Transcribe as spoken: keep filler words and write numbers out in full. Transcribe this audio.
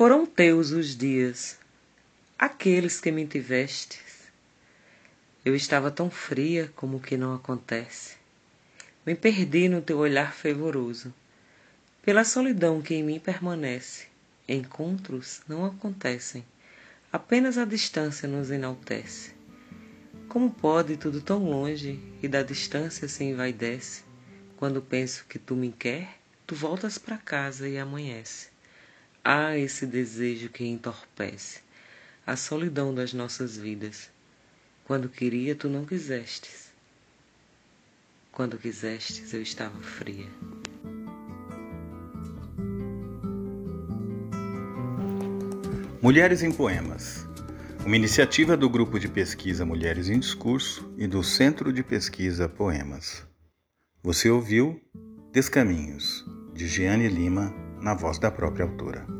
Foram teus os dias, aqueles que me tiveste. Eu estava tão fria como o que não acontece. Me perdi no teu olhar fervoroso, pela solidão que em mim permanece. Encontros não acontecem, apenas a distância nos enaltece. Como pode tudo tão longe e da distância se envaidece? Quando penso que tu me quer, tu voltas para casa e amanhece. Ah, esse desejo que entorpece a solidão das nossas vidas. Quando queria, tu não quisestes. Quando quisestes, eu estava fria. Mulheres em Poemas, uma iniciativa do Grupo de Pesquisa Mulheres em Discurso e do Centro de Pesquisa Poemas. Você ouviu Descaminhos, de Jeanne Lima, na voz da própria autora.